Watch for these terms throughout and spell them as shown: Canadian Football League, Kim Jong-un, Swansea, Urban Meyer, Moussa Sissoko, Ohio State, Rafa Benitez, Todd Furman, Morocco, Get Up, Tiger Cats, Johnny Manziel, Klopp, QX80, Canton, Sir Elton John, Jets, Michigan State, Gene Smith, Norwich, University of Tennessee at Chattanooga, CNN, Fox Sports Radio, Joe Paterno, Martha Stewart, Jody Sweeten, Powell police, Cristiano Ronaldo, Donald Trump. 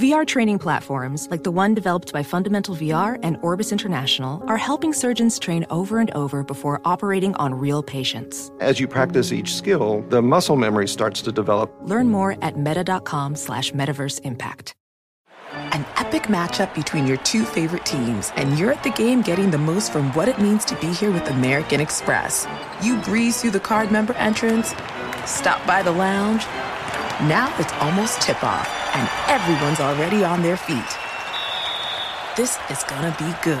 VR training platforms, like the one developed by Fundamental VR and Orbis International, are helping surgeons train over and over before operating on real patients. As you practice each skill, the muscle memory starts to develop. Learn more at meta.com/metaverseimpact. An epic matchup between your two favorite teams, and you're at the game getting the most from what it means to be here with American Express. You breeze through the card member entrance, stop by the lounge. Now it's almost tip-off, and everyone's already on their feet. This is gonna be good.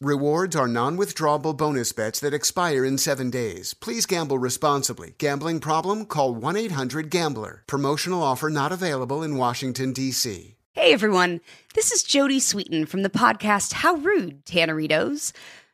Rewards are non-withdrawable bonus bets that expire in 7 days. Please gamble responsibly. Gambling problem? Call 1-800-GAMBLER. Promotional offer not available in Washington, D.C. Hey, everyone. This is Jody Sweeten from the podcast How Rude, Tanneritos.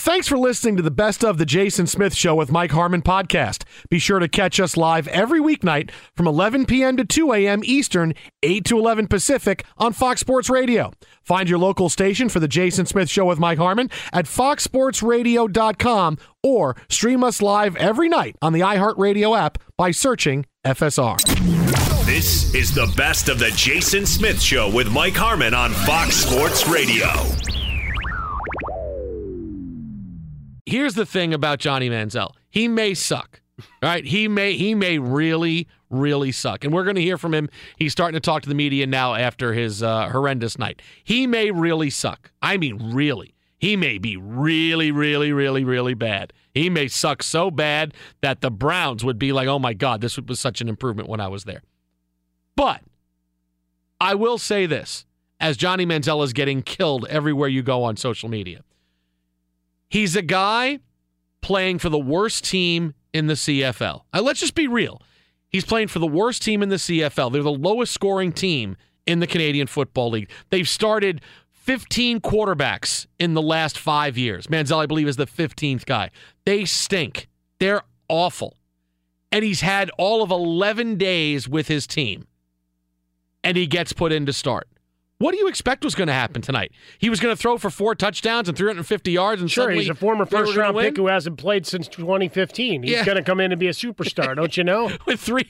Thanks for listening to the Best of the Jason Smith Show with Mike Harmon podcast. Be sure to catch us live every weeknight from 11 p.m. to 2 a.m. Eastern, 8 to 11 Pacific on Fox Sports Radio. Find your local station for the Jason Smith Show with Mike Harmon at foxsportsradio.com or stream us live every night on the iHeartRadio app by searching FSR. This is the Best of the Jason Smith Show with Mike Harmon on Fox Sports Radio. Here's the thing about Johnny Manziel. He may suck, right? He may really, really suck. And we're going to hear from him. He's starting to talk to the media now after his horrendous night. He may really suck. I mean, really. He may be really, really, really, really bad. He may suck so bad that the Browns would be like, oh, my God, this was such an improvement when I was there. But I will say this, as Johnny Manziel is getting killed everywhere you go on social media. He's a guy playing for the worst team in the CFL. Let's just be real. He's playing for the worst team in the CFL. They're the lowest scoring team in the Canadian Football League. They've started 15 quarterbacks in the last 5 years. Manziel, I believe, is the 15th guy. They stink. They're awful. And he's had all of 11 days with his team. And he gets put in to start. What do you expect was going to happen tonight? He was going to throw for 4 touchdowns and 350 yards. And sure, he's a former first-round pick who hasn't played since 2015. He's going to come in and be a superstar, don't you know? with three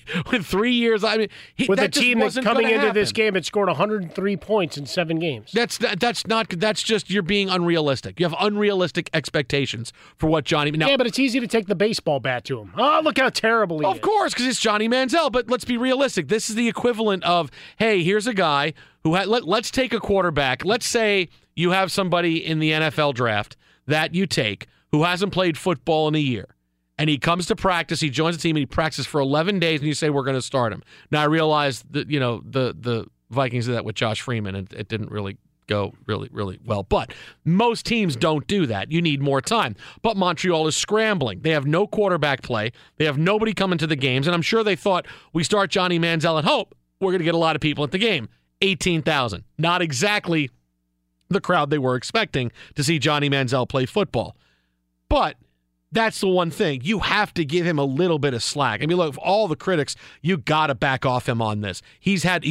years, I mean, with a team that's coming into this game that scored 103 points in 7 games. That's just you're being unrealistic. You have unrealistic expectations for what Johnny. Now, yeah, but it's easy to take the baseball bat to him. Oh, look how terrible he is! Of course, because it's Johnny Manziel. But let's be realistic. This is the equivalent of, hey, here's a guy. Let's take a quarterback. Let's say you have somebody in the NFL draft that you take who hasn't played football in a year, and he comes to practice, he joins the team, and he practices for 11 days, and you say, we're going to start him. Now, I realize that, you know, the Vikings did that with Josh Freeman, and it didn't really go really well. But most teams don't do that. You need more time. But Montreal is scrambling. They have no quarterback play. They have nobody coming to the games. And I'm sure they thought, we start Johnny Manziel and hope we're going to get a lot of people at the game. 18,000. Not exactly the crowd they were expecting to see Johnny Manziel play football. But that's the one thing. You have to give him a little bit of slack. I mean, look, all the critics, you got to back off him on this. He's had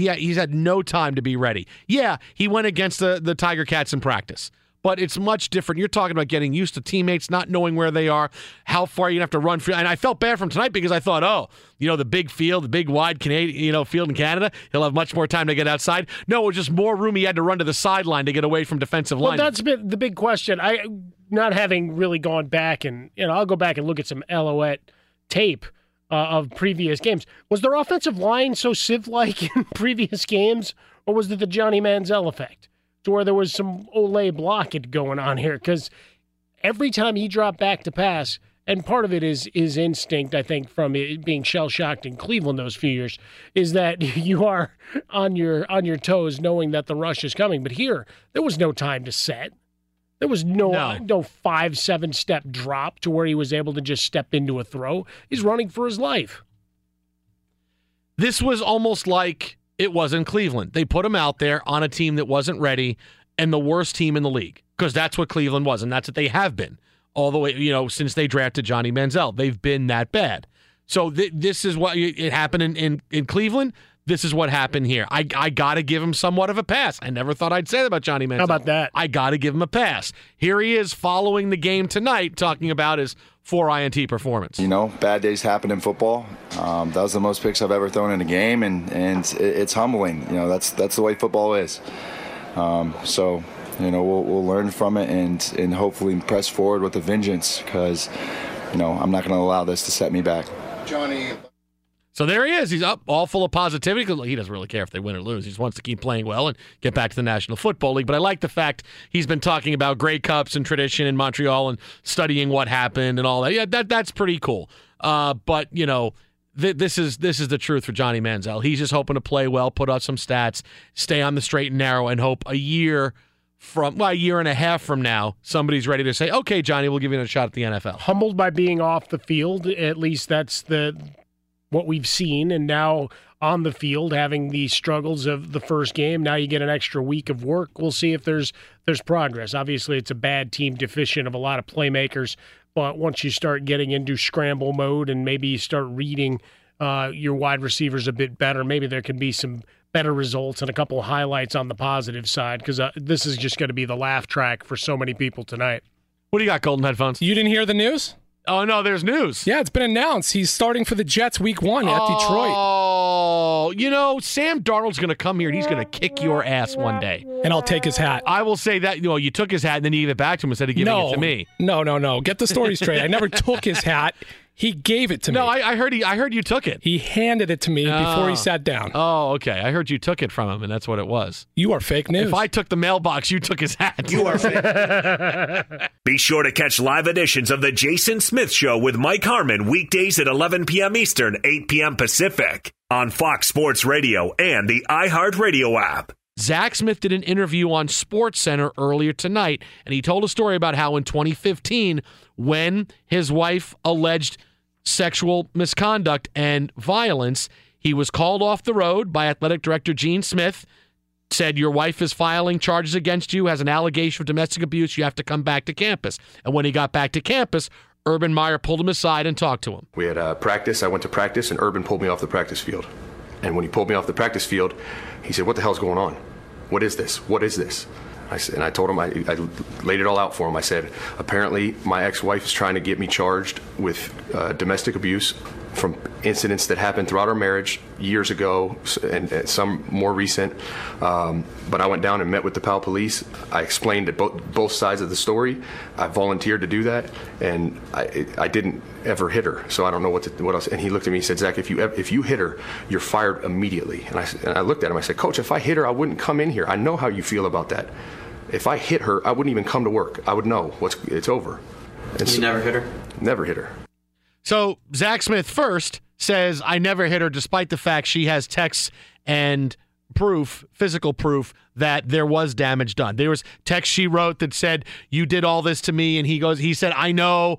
no time to be ready. Yeah, he went against the Tiger Cats in practice, but it's much different. You're talking about getting used to teammates, not knowing where they are, how far you have to run. And I felt bad for him tonight because I thought, the big field, the big wide Canadian, field in Canada, he'll have much more time to get outside. No, it was just more room he had to run to the sideline to get away from defensive linemen. Well, that's been the big question. Not having really gone back and, I'll go back and look at some Alouette tape of previous games. Was their offensive line so sieve-like in previous games, or was it the Johnny Manziel effect to where there was some Ole blockage going on here? Because every time he dropped back to pass, and part of it is his instinct, I think, from it being shell-shocked in Cleveland those few years, is that you are on your toes knowing that the rush is coming. But here, there was no time to set. There was no 5-7 step drop to where he was able to just step into a throw. He's running for his life. This was almost like it was in Cleveland. They put him out there on a team that wasn't ready and the worst team in the league, because that's what Cleveland was, and that's what they have been all the way, since they drafted Johnny Manziel. They've been that bad. So this is what it happened in Cleveland. This is what happened here. I got to give him somewhat of a pass. I never thought I'd say that about Johnny Manziel. How about that? I got to give him a pass. Here he is following the game tonight, talking about his 4 INT performance. Bad days happen in football. That was the most picks I've ever thrown in a game, and it's humbling. That's the way football is. We'll learn from it and hopefully press forward with a vengeance, because I'm not going to allow this to set me back. Johnny. So there he is. He's up, all full of positivity, because he doesn't really care if they win or lose. He just wants to keep playing well and get back to the National Football League. But I like the fact he's been talking about Grey Cups and tradition in Montreal and studying what happened and all that. Yeah, that's pretty cool. This is the truth for Johnny Manziel. He's just hoping to play well, put up some stats, stay on the straight and narrow, and hope a year and a half from now, somebody's ready to say, okay, Johnny, we'll give you another shot at the NFL. Humbled by being off the field, at least that's what we've seen, and now on the field having the struggles of the first game. Now you get an extra week of work. We'll see if there's progress. Obviously, it's a bad team deficient of a lot of playmakers, but once you start getting into scramble mode and maybe you start reading your wide receivers a bit better, maybe there can be some better results and a couple of highlights on the positive side, because this is just going to be the laugh track for so many people tonight. What do you got, Golden Headphones? You didn't hear the news? Oh, no, there's news. Yeah, it's been announced. He's starting for the Jets week 1 at Detroit. Oh, Sam Darnold's going to come here, and he's going to kick your ass one day. And I'll take his hat. I will say that. You took his hat, and then you gave it back to him instead of giving it to me. No. Get the story straight. I never took his hat. He gave it to me. No, I heard you took it. He handed it to me before he sat down. Oh, okay. I heard you took it from him, and that's what it was. You are fake news. If I took the mailbox, you took his hat. You are fake news. Be sure to catch live editions of The Jason Smith Show with Mike Harmon weekdays at 11 p.m. Eastern, 8 p.m. Pacific on Fox Sports Radio and the iHeartRadio app. Zach Smith did an interview on SportsCenter earlier tonight, and he told a story about how in 2015, when his wife alleged sexual misconduct and violence, he was called off the road by athletic director Gene Smith, said, your wife is filing charges against you, has an allegation of domestic abuse, you have to come back to campus. And when he got back to campus, Urban Meyer pulled him aside and talked to him. We had practice, I went to practice, and Urban pulled me off the practice field. And when he pulled me off the practice field, he said, what the hell's going on? What is this? What is this? I said, and I told him, I laid it all out for him. I said, apparently my ex-wife is trying to get me charged with domestic abuse from incidents that happened throughout our marriage years ago and some more recent. But I went down and met with the Powell police. I explained both sides of the story. I volunteered to do that, and I didn't ever hit her, so I don't know what else. And he looked at me and said, Zach, if you hit her, you're fired immediately. And I looked at him. I said, Coach, if I hit her, I wouldn't come in here. I know how you feel about that. If I hit her, I wouldn't even come to work. I would know it's over. And you never hit her? Never hit her. So Zach Smith first says, I never hit her, despite the fact she has texts and proof, physical proof, that there was damage done. There was text she wrote that said, you did all this to me, and he said, I know.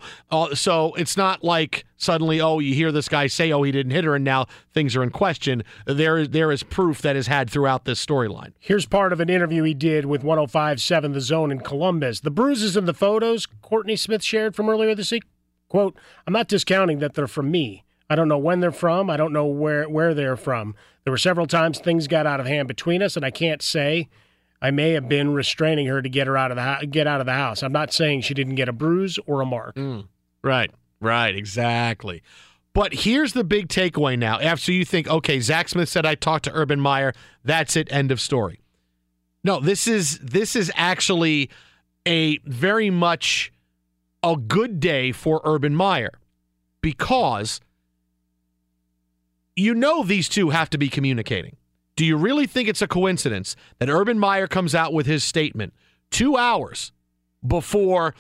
So it's not like suddenly, oh, you hear this guy say, oh, he didn't hit her, and now things are in question. There is proof that is had throughout this storyline. Here's part of an interview he did with 105.7 The Zone in Columbus. The bruises in the photos Courtney Smith shared from earlier this week, quote, I'm not discounting that they're from me. I don't know when they're from. I don't know where they're from. There were several times things got out of hand between us, and I can't say I may have been restraining her to get out of the house. I'm not saying she didn't get a bruise or a mark. Right, exactly. But here's the big takeaway now. After you think, okay, Zach Smith said I talked to Urban Meyer. That's it. End of story. No, this is actually a very much a good day for Urban Meyer, because you know these two have to be communicating. Do you really think it's a coincidence that Urban Meyer comes out with his statement 2 hours before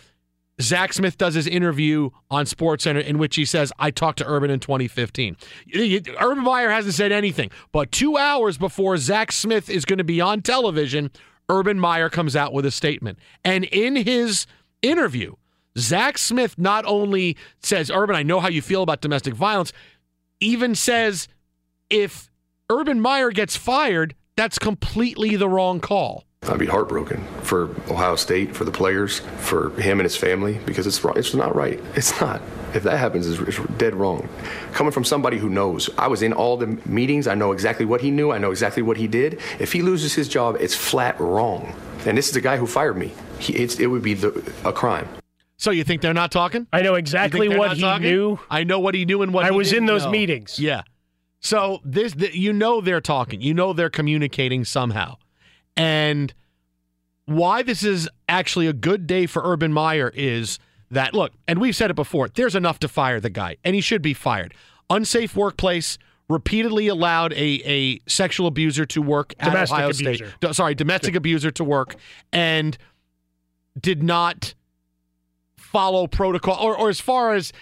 Zach Smith does his interview on SportsCenter in which he says, I talked to Urban in 2015. Urban Meyer hasn't said anything, but 2 hours before Zach Smith is going to be on television, Urban Meyer comes out with a statement. And in his interview, Zach Smith not only says, Urban, I know how you feel about domestic violence, even says if Urban Meyer gets fired, that's completely the wrong call. I'd be heartbroken for Ohio State, for the players, for him and his family, because it's not right. It's not. If that happens, it's dead wrong. Coming from somebody who knows. I was in all the meetings. I know exactly what he knew. I know exactly what he did. If he loses his job, it's flat wrong. And this is the guy who fired me. It would be a crime. So you think they're not talking? I know exactly what he knew. I know what he knew and what he didn't know. I was in those meetings. Yeah. So you know they're talking. You know they're communicating somehow. And why this is actually a good day for Urban Meyer is that, look, and we've said it before, there's enough to fire the guy, and he should be fired. Unsafe workplace, repeatedly allowed a sexual abuser to work at Ohio State. Domestic abuser to work, and did not follow protocol, or as far as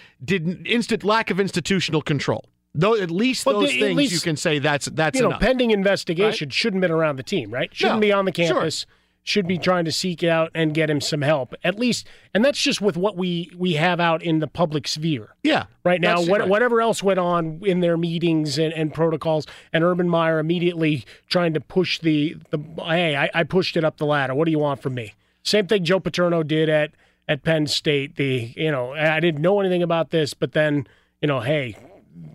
lack of institutional control. Though at least those things you can say that's enough. Pending investigation, right? Shouldn't have been around the team, right? Shouldn't be on the campus. Sure. Should be trying to seek out and get him some help at least, and that's just with what we have out in the public sphere. Yeah, right now, whatever else went on in their meetings and protocols, and Urban Meyer immediately trying to push the hey, I pushed it up the ladder. What do you want from me? Same thing Joe Paterno did at Penn State, I didn't know anything about this, but then, hey,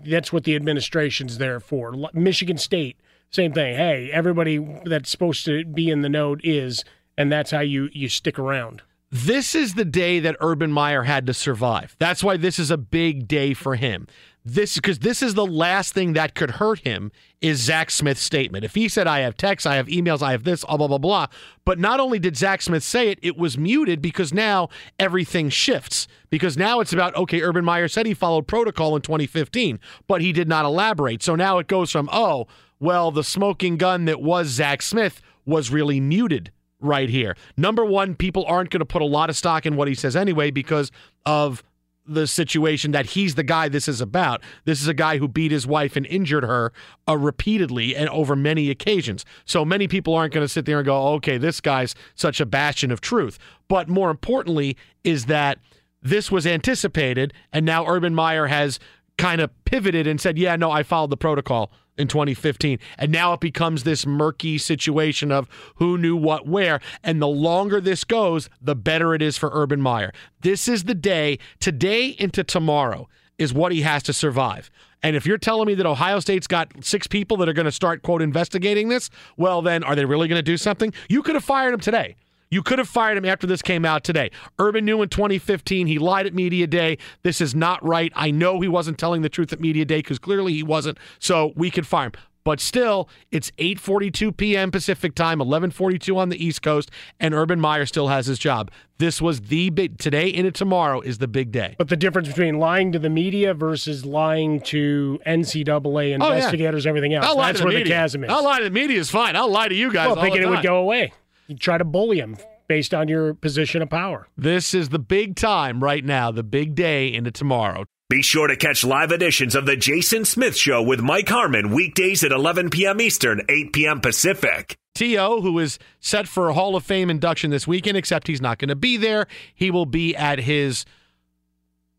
that's what the administration's there for. Michigan State, same thing. Hey, everybody that's supposed to be in the know is, and that's how you stick around. This is the day that Urban Meyer had to survive. That's why this is a big day for him. Because this is the last thing that could hurt him is Zach Smith's statement. If he said, I have texts, I have emails, I have this, blah, blah, blah, blah. But not only did Zach Smith say it, it was muted because now everything shifts. Because now it's about, okay, Urban Meyer said he followed protocol in 2015, but he did not elaborate. So now it goes from, oh, well, the smoking gun that was Zach Smith was really muted. Right here. Number one, people aren't going to put a lot of stock in what he says anyway because of the situation that he's the guy this is about. This is a guy who beat his wife and injured her repeatedly and over many occasions. So many people aren't going to sit there and go, okay, this guy's such a bastion of truth. But more importantly is that this was anticipated, and now Urban Meyer has kind of pivoted and said, yeah, no, I followed the protocol in 2015. And now it becomes this murky situation of who knew what where. And the longer this goes, the better it is for Urban Meyer. This is the day. Today into tomorrow is what he has to survive. And if you're telling me that Ohio State's got 6 people that are going to start, quote, investigating this, well then, are they really going to do something? You could have fired him today. You could have fired him after this came out today. Urban knew in 2015 he lied at Media Day. This is not right. I know he wasn't telling the truth at Media Day because clearly he wasn't, so we could fire him. But still, it's 8:42 p.m. Pacific time, 11:42 on the East Coast, and Urban Meyer still has his job. This was the big today into tomorrow is the big day. But the difference between lying to the media versus lying to NCAA investigators, everything else, that's where the chasm is. I'll lie to the media is fine. I'll lie to you guys all the time. Thinking it would go away. You try to bully him based on your position of power. This is the big time right now, the big day into tomorrow. Be sure to catch live editions of The Jason Smith Show with Mike Harmon weekdays at 11 p.m. Eastern, 8 p.m. Pacific. T.O., who is set for a Hall of Fame induction this weekend, except he's not going to be there. He will be at his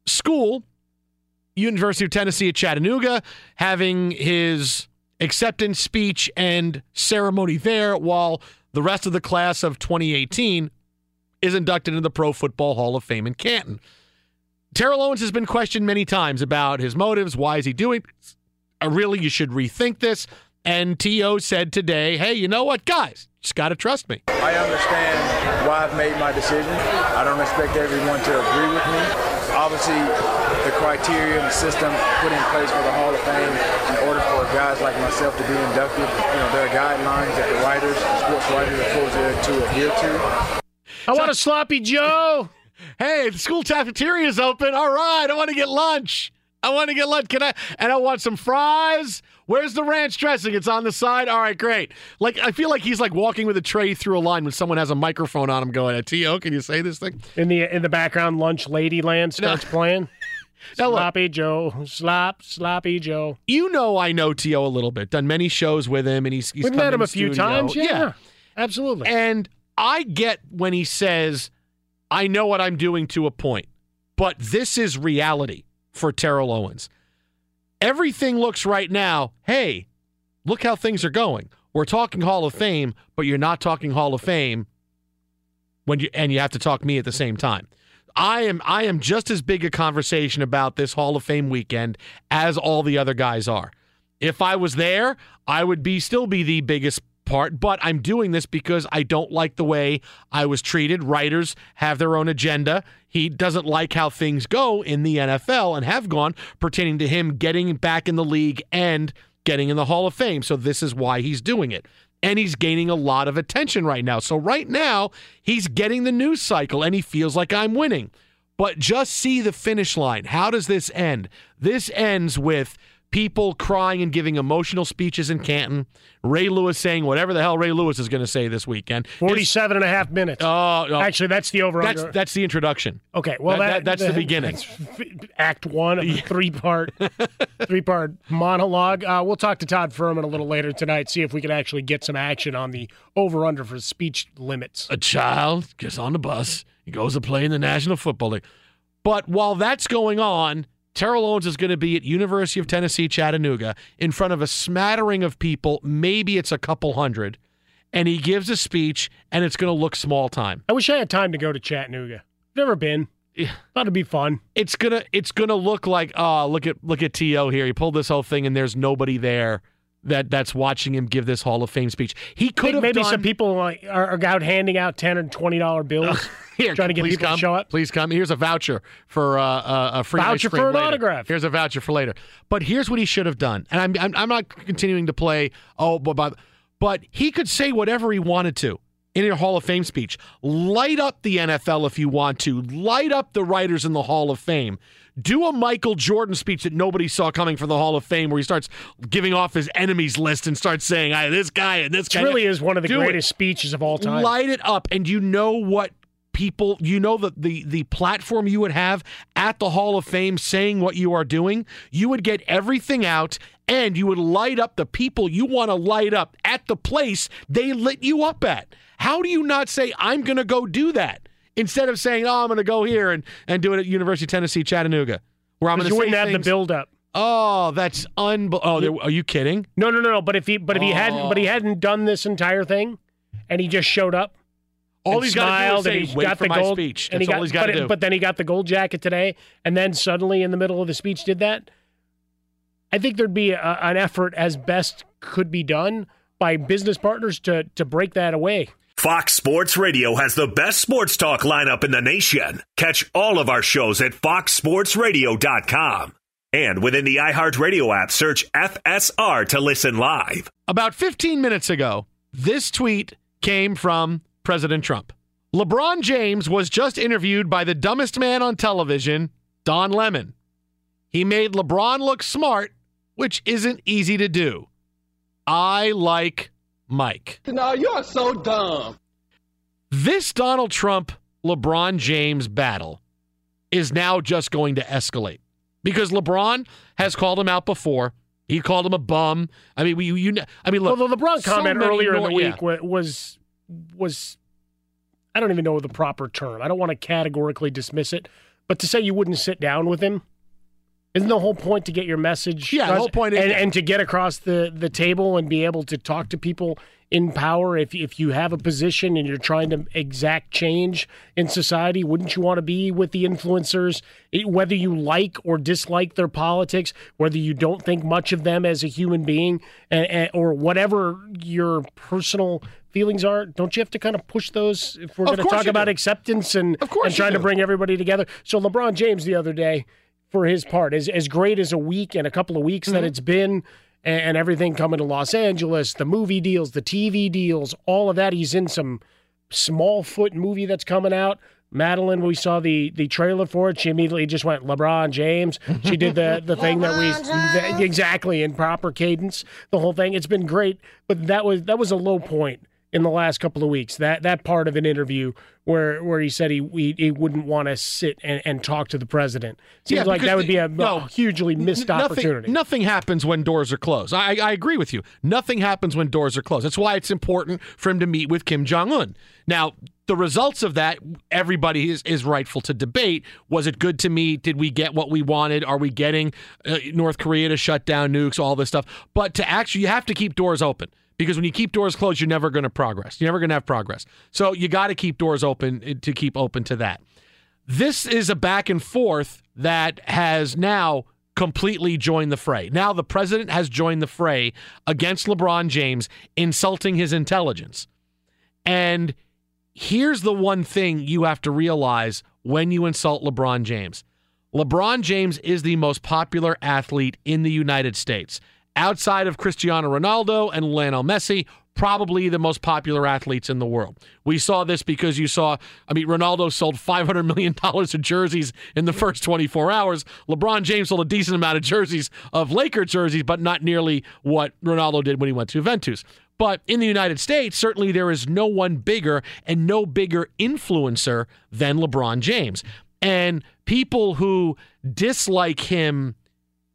school, University of Tennessee at Chattanooga, having his acceptance speech and ceremony there while the rest of the class of 2018 is inducted into the Pro Football Hall of Fame in Canton. Terrell Owens has been questioned many times about his motives. Why is he doing this? Really, you should rethink this. And T.O. said today, hey, you know what, guys? Just got to trust me. I understand why I've made my decision. I don't expect everyone to agree with me. Obviously, the criteria and the system put in place for the Hall of Fame in order for guys like myself to be inducted, you know, there are guidelines that the sports writers are supposed to adhere to. I want a sloppy Joe. Hey, the school cafeteria is open. All right, I want to get lunch. Can I? And I want some fries. Where's the ranch dressing? It's on the side. All right, great. Like, I feel like he's like walking with a tray through a line when someone has a microphone on him going, T.O., can you say this thing? In the background, Lunch Ladyland starts playing. Sloppy Joe. Sloppy Joe. You know I know T.O. a little bit. Done many shows with him. And he's We've met him a few times. Yeah, absolutely. And I get when he says, I know what I'm doing to a point, but this is reality for Terrell Owens. Everything looks right now, hey, look how things are going. We're talking Hall of Fame, but you're not talking Hall of Fame and you have to talk me at the same time. I am just as big a conversation about this Hall of Fame weekend as all the other guys are. If I was there, I would still be the biggest part, but I'm doing this because I don't like the way I was treated. Writers have their own agenda. He doesn't like how things go in the NFL and have gone pertaining to him getting back in the league and getting in the Hall of Fame. So this is why he's doing it. And he's gaining a lot of attention right now. So right now, he's getting the news cycle and he feels like I'm winning. But just see the finish line. How does this end? This ends with people crying and giving emotional speeches in Canton. Ray Lewis saying whatever the hell Ray Lewis is going to say this weekend. 47 and a half minutes. Oh. Actually, that's the overall. That's the introduction. Okay, well, that's the beginning. That's act one of a three-part monologue. We'll talk to Todd Furman a little later tonight, see if we can actually get some action on the over-under for speech limits. A child gets on the bus. He goes to play in the National Football League. But while that's going on, Terrell Owens is going to be at University of Tennessee, Chattanooga, in front of a smattering of people, maybe it's a couple hundred, and he gives a speech, and it's going to look small time. I wish I had time to go to Chattanooga. Never been. Yeah. Thought it'd be fun. It's gonna look like, look at T.O. here. He pulled this whole thing, and there's nobody there that's watching him give this Hall of Fame speech. He could have maybe some people are out handing out $10 and $20 bills. Here, trying to get people to show up. Please come. Here's a voucher for a free voucher for an autograph. Here's a voucher for later. But here's what he should have done. And I'm not continuing to play. But he could say whatever he wanted to in your Hall of Fame speech. Light up the NFL if you want to. Light up the writers in the Hall of Fame. Do a Michael Jordan speech that nobody saw coming from the Hall of Fame where he starts giving off his enemies list and starts saying, this guy and this guy. It really is one of the greatest speeches of all time. Light it up, and you know what? People, you know the platform you would have at the Hall of Fame saying what you are doing, you would get everything out and you would light up the people you want to light up at the place they lit you up at. How do you not say, I'm going to go do that? Instead of saying, I'm going to go here and do it at University of Tennessee, Chattanooga. Where I'm going to say things. You wouldn't have the build-up. Oh, that's unbelievable. Oh, are you kidding? No. But if he hadn't done this entire thing and he just showed up, all he's got to do is say, wait for my speech. That's all he's got to do. But then he got the gold jacket today, and then suddenly in the middle of the speech did that. I think there'd be an effort as best could be done by business partners to break that away. Fox Sports Radio has the best sports talk lineup in the nation. Catch all of our shows at foxsportsradio.com. And within the iHeartRadio app, search FSR to listen live. About 15 minutes ago, this tweet came from President Trump. LeBron James was just interviewed by the dumbest man on television, Don Lemon. He made LeBron look smart, which isn't easy to do. I like Mike. No, you are so dumb. This Donald Trump-LeBron James battle is now just going to escalate because LeBron has called him out before. He called him a bum. I mean, look. Well, the LeBron comment earlier in the week was I don't even know the proper term. I don't want to categorically dismiss it, but to say you wouldn't sit down with him, isn't the whole point to get your message? Yeah, the whole point is, and to get across the table and be able to talk to people in power. If you have a position and you're trying to exact change in society, wouldn't you want to be with the influencers, whether you like or dislike their politics, whether you don't think much of them as a human being, or whatever your personal feelings are? Don't you have to kind of push those if we're going to talk about acceptance and trying to bring everybody together? So LeBron James the other day, for his part, as great as a week and a couple of weeks that it's been, and everything coming to Los Angeles, the movie deals, the TV deals, all of that. He's in some Smallfoot movie that's coming out. Madeline, we saw the trailer for it. She immediately just went, LeBron James. She did the thing that we exactly in proper cadence. The whole thing. It's been great, but that was a low point in the last couple of weeks. That part of an interview where he said he wouldn't want to sit and talk to the president. Seems like that would be a hugely missed opportunity. Nothing happens when doors are closed. I agree with you. Nothing happens when doors are closed. That's why it's important for him to meet with Kim Jong-un. Now, the results of that, everybody is rightful to debate. Was it good to meet? Did we get what we wanted? Are we getting North Korea to shut down nukes? All this stuff. But to actually, you have to keep doors open. Because when you keep doors closed, you're never going to progress. You're never going to have progress. So you got to keep doors open to keep open to that. This is a back and forth that has now completely joined the fray. Now the president has joined the fray against LeBron James, insulting his intelligence. And here's the one thing you have to realize when you insult LeBron James. LeBron James is the most popular athlete in the United States. Outside of Cristiano Ronaldo and Lionel Messi, probably the most popular athletes in the world. We saw this because Ronaldo sold $500 million of jerseys in the first 24 hours. LeBron James sold a decent amount of jerseys, of Laker jerseys, but not nearly what Ronaldo did when he went to Juventus. But in the United States, certainly there is no one bigger and no bigger influencer than LeBron James. And people who dislike him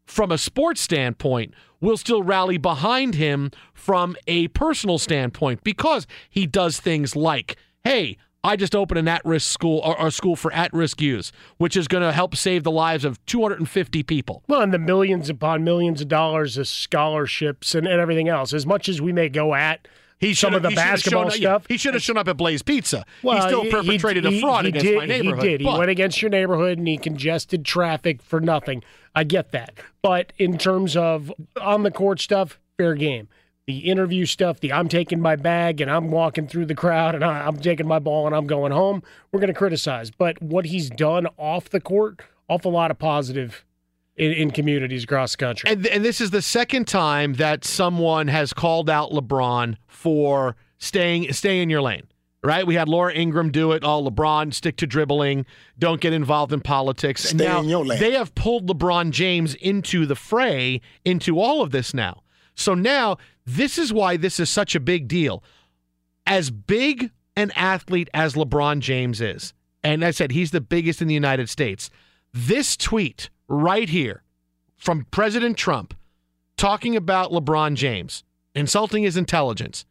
from a sports standpoint will still rally behind him from a personal standpoint because he does things like, hey, I just opened an at-risk school or a school for at-risk youth, which is going to help save the lives of 250 people. Well, and the millions upon millions of dollars of scholarships and everything else. As much as we may go at some of the basketball stuff. He should have shown up at Blaze Pizza. Well, he still perpetrated a fraud against my neighborhood. He did. He went against your neighborhood and he congested traffic for nothing. I get that. But in terms of on-the-court stuff, fair game. The interview stuff, the I'm taking my bag and I'm walking through the crowd and I'm taking my ball and I'm going home, we're going to criticize. But what he's done off the court, awful lot of positive in communities across the country. And this is the second time that someone has called out LeBron for stay in your lane, right? We had Laura Ingram do it. Oh, LeBron, stick to dribbling. Don't get involved in politics. Stay in your lane. They have pulled LeBron James into the fray, into all of this now. So now this is why this is such a big deal. As big an athlete as LeBron James is, and I said he's the biggest in the United States, this tweet right here from President Trump talking about LeBron James, insulting his intelligence.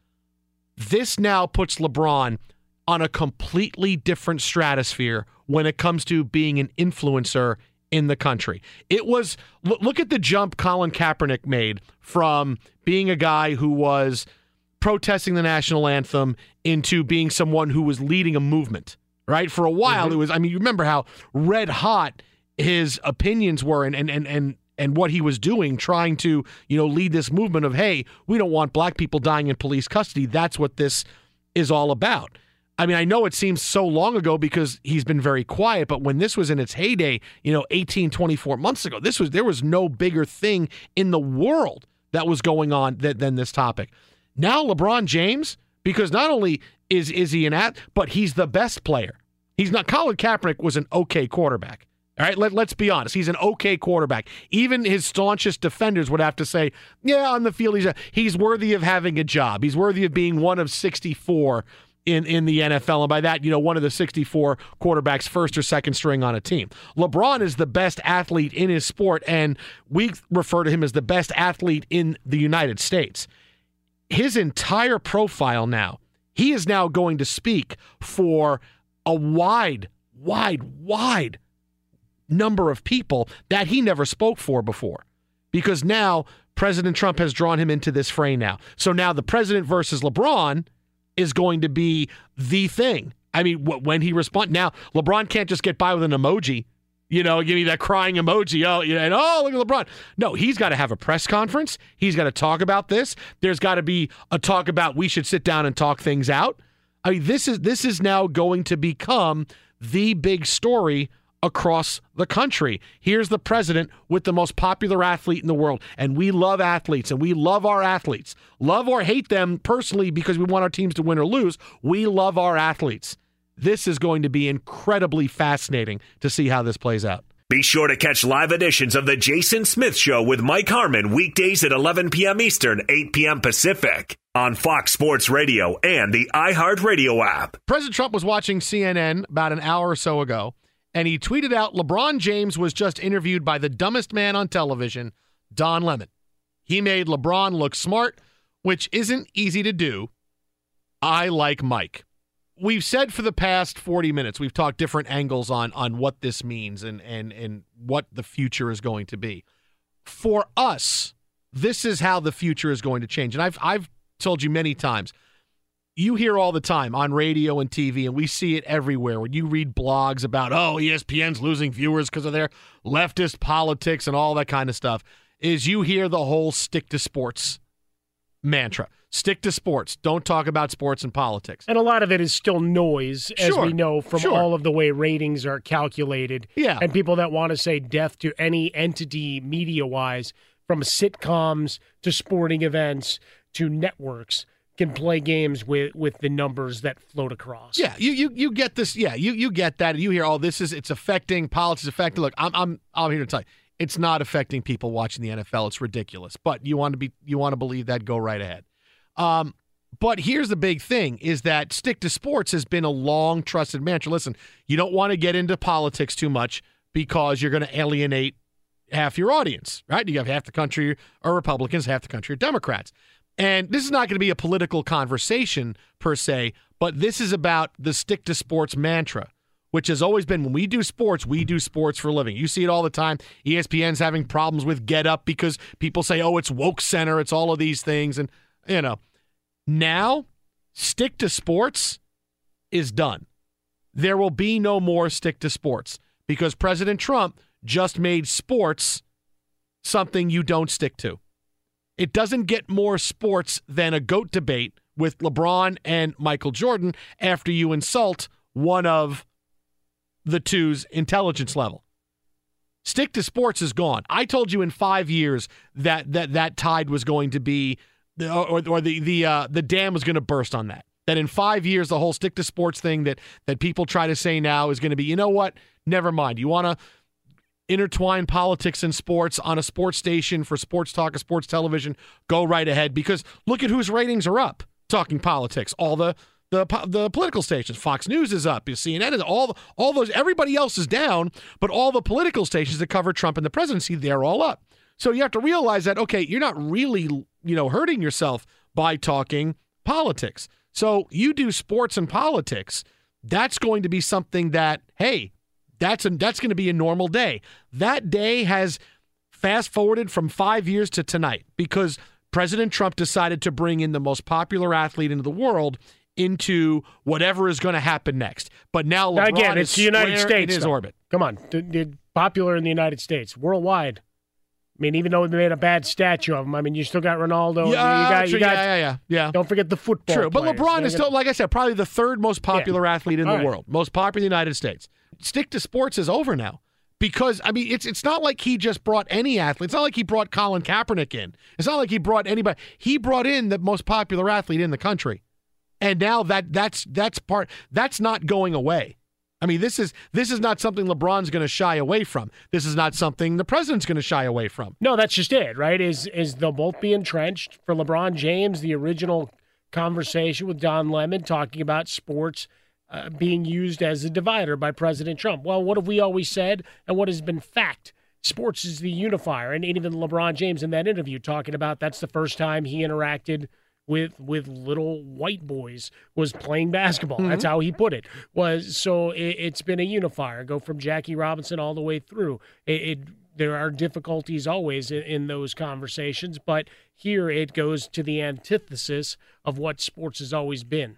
This now puts LeBron on a completely different stratosphere when it comes to being an influencer in the country. It was, look at the jump Colin Kaepernick made from being a guy who was protesting the national anthem into being someone who was leading a movement, right? For a while, it was, you remember how red hot his opinions were and what he was doing, trying to, lead this movement of, hey, we don't want black people dying in police custody. That's what this is all about. I mean, I know it seems so long ago because he's been very quiet, but when this was in its heyday, 18, 24 months ago, there was no bigger thing in the world that was going on than this topic. Now LeBron James, because not only is he an athlete, but he's the best player. He's not. Colin Kaepernick was an okay quarterback. All right, let's be honest. He's an okay quarterback. Even his staunchest defenders would have to say, yeah, on the field, he's worthy of having a job. He's worthy of being one of 64 in the NFL. And by that, you know, one of the 64 quarterbacks, first or second string on a team. LeBron is the best athlete in his sport, and we refer to him as the best athlete in the United States. His entire profile now, he is now going to speak for a wide number of people that he never spoke for before, because now President Trump has drawn him into this fray now. So now the president versus LeBron is going to be the thing. I mean, when he responds, now LeBron can't just get by with an emoji, you know, give me that crying emoji, oh, you know, and oh, look at LeBron. No, he's got to have a press conference. He's got to talk about this. There's got to be a talk about we should sit down and talk things out. I mean, this is now going to become the big story across the country. Here's the president with the most popular athlete in the world. And we love athletes, and we love our athletes. Love or hate them personally because we want our teams to win or lose. We love our athletes. This is going to be incredibly fascinating to see how this plays out. Be sure to catch live editions of The Jason Smith Show with Mike Harmon weekdays at 11 p.m. Eastern, 8 p.m. Pacific on Fox Sports Radio and the iHeartRadio app. President Trump was watching CNN about an hour or so ago, and he tweeted out, LeBron James was just interviewed by the dumbest man on television, Don Lemon. He made LeBron look smart, which isn't easy to do. I like Mike. We've said for the past 40 minutes, we've talked different angles on what this means and what the future is going to be. For us, this is how the future is going to change. And I've told you many times, you hear all the time on radio and TV, and we see it everywhere when you read blogs about, oh, ESPN's losing viewers because of their leftist politics and all that kind of stuff, is you hear the whole stick to sports mantra. Stick to sports. Don't talk about sports and politics. And a lot of it is still noise, as we know, from all of the way ratings are calculated. Yeah. And people that want to say death to any entity media-wise, from sitcoms to sporting events to networks, can play games with the numbers that float across. Yeah, you get this. Yeah, you get that. And you hear, oh, this is, it's affecting, politics affecting. Look, I'm here to tell you, it's not affecting people watching the NFL. It's ridiculous. But you want to believe that, go right ahead. But here's the big thing, is that stick to sports has been a long trusted mantra. Listen, you don't want to get into politics too much because you're going to alienate half your audience, right? You have half the country are Republicans, half the country are Democrats. And this is not going to be a political conversation per se, but this is about the stick to sports mantra, which has always been, when we do sports for a living. You see it all the time. ESPN's having problems with Get Up because people say, oh, it's woke center, it's all of these things. And, you know, now stick to sports is done. There will be no more stick to sports because President Trump just made sports something you don't stick to. It doesn't get more sports than a GOAT debate with LeBron and Michael Jordan after you insult one of the two's intelligence level. Stick to sports is gone. I told you in 5 years that tide was going to be, the dam was going to burst on that. That in 5 years, the whole stick to sports thing that people try to say now is going to be, you know what, never mind. You want to intertwine politics and sports on a sports station for sports talk, a sports television, go right ahead, because look at whose ratings are up talking politics. All the political stations. Fox News is up, CNN is, all those, everybody else is down, but all the political stations that cover Trump and the presidency, they're all up. So you have to realize that, okay, you're not really, you know, hurting yourself by talking politics. So you do sports and politics, that's going to be something that, hey, that's going to be a normal day. That day has fast-forwarded from 5 years to tonight because President Trump decided to bring in the most popular athlete in the world into whatever is going to happen next. But now LeBron, again, it's the United States in his orbit. Come on. Popular in the United States. Worldwide. I mean, even though they made a bad statue of him, I mean, you still got Ronaldo. Yeah. Don't forget the football. True, but players. LeBron is still, like I said, probably the third most popular athlete in the world. Most popular in the United States. Stick to sports is over now because, I mean, it's not like he just brought any athlete. It's not like he brought Colin Kaepernick in. It's not like he brought anybody. He brought in the most popular athlete in the country. And now that's not going away. I mean, this is not something LeBron's going to shy away from. This is not something the president's going to shy away from. No, that's just it, right? Is they'll both be entrenched. For LeBron James, the original conversation with Don Lemon talking about sports being used as a divider by President Trump. Well, what have we always said and what has been fact? Sports is the unifier. And even LeBron James in that interview talking about that's the first time he interacted with little white boys was playing basketball. Mm-hmm. That's how he put it. So it's been a unifier. Go from Jackie Robinson all the way through. There are difficulties always in those conversations, but here it goes to the antithesis of what sports has always been.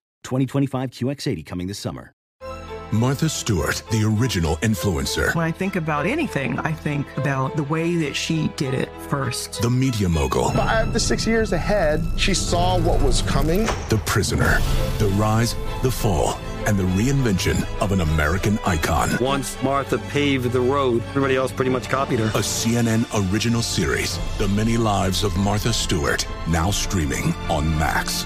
2025 QX80 coming this summer. Martha Stewart, the original influencer. When I think about anything, I think about the way that she did it first. The media mogul. 5 to 6 years ahead, she saw what was coming. The prisoner, the rise, the fall, and the reinvention of an American icon. Once Martha paved the road, everybody else pretty much copied her. A CNN original series, The Many Lives of Martha Stewart, now streaming on Max.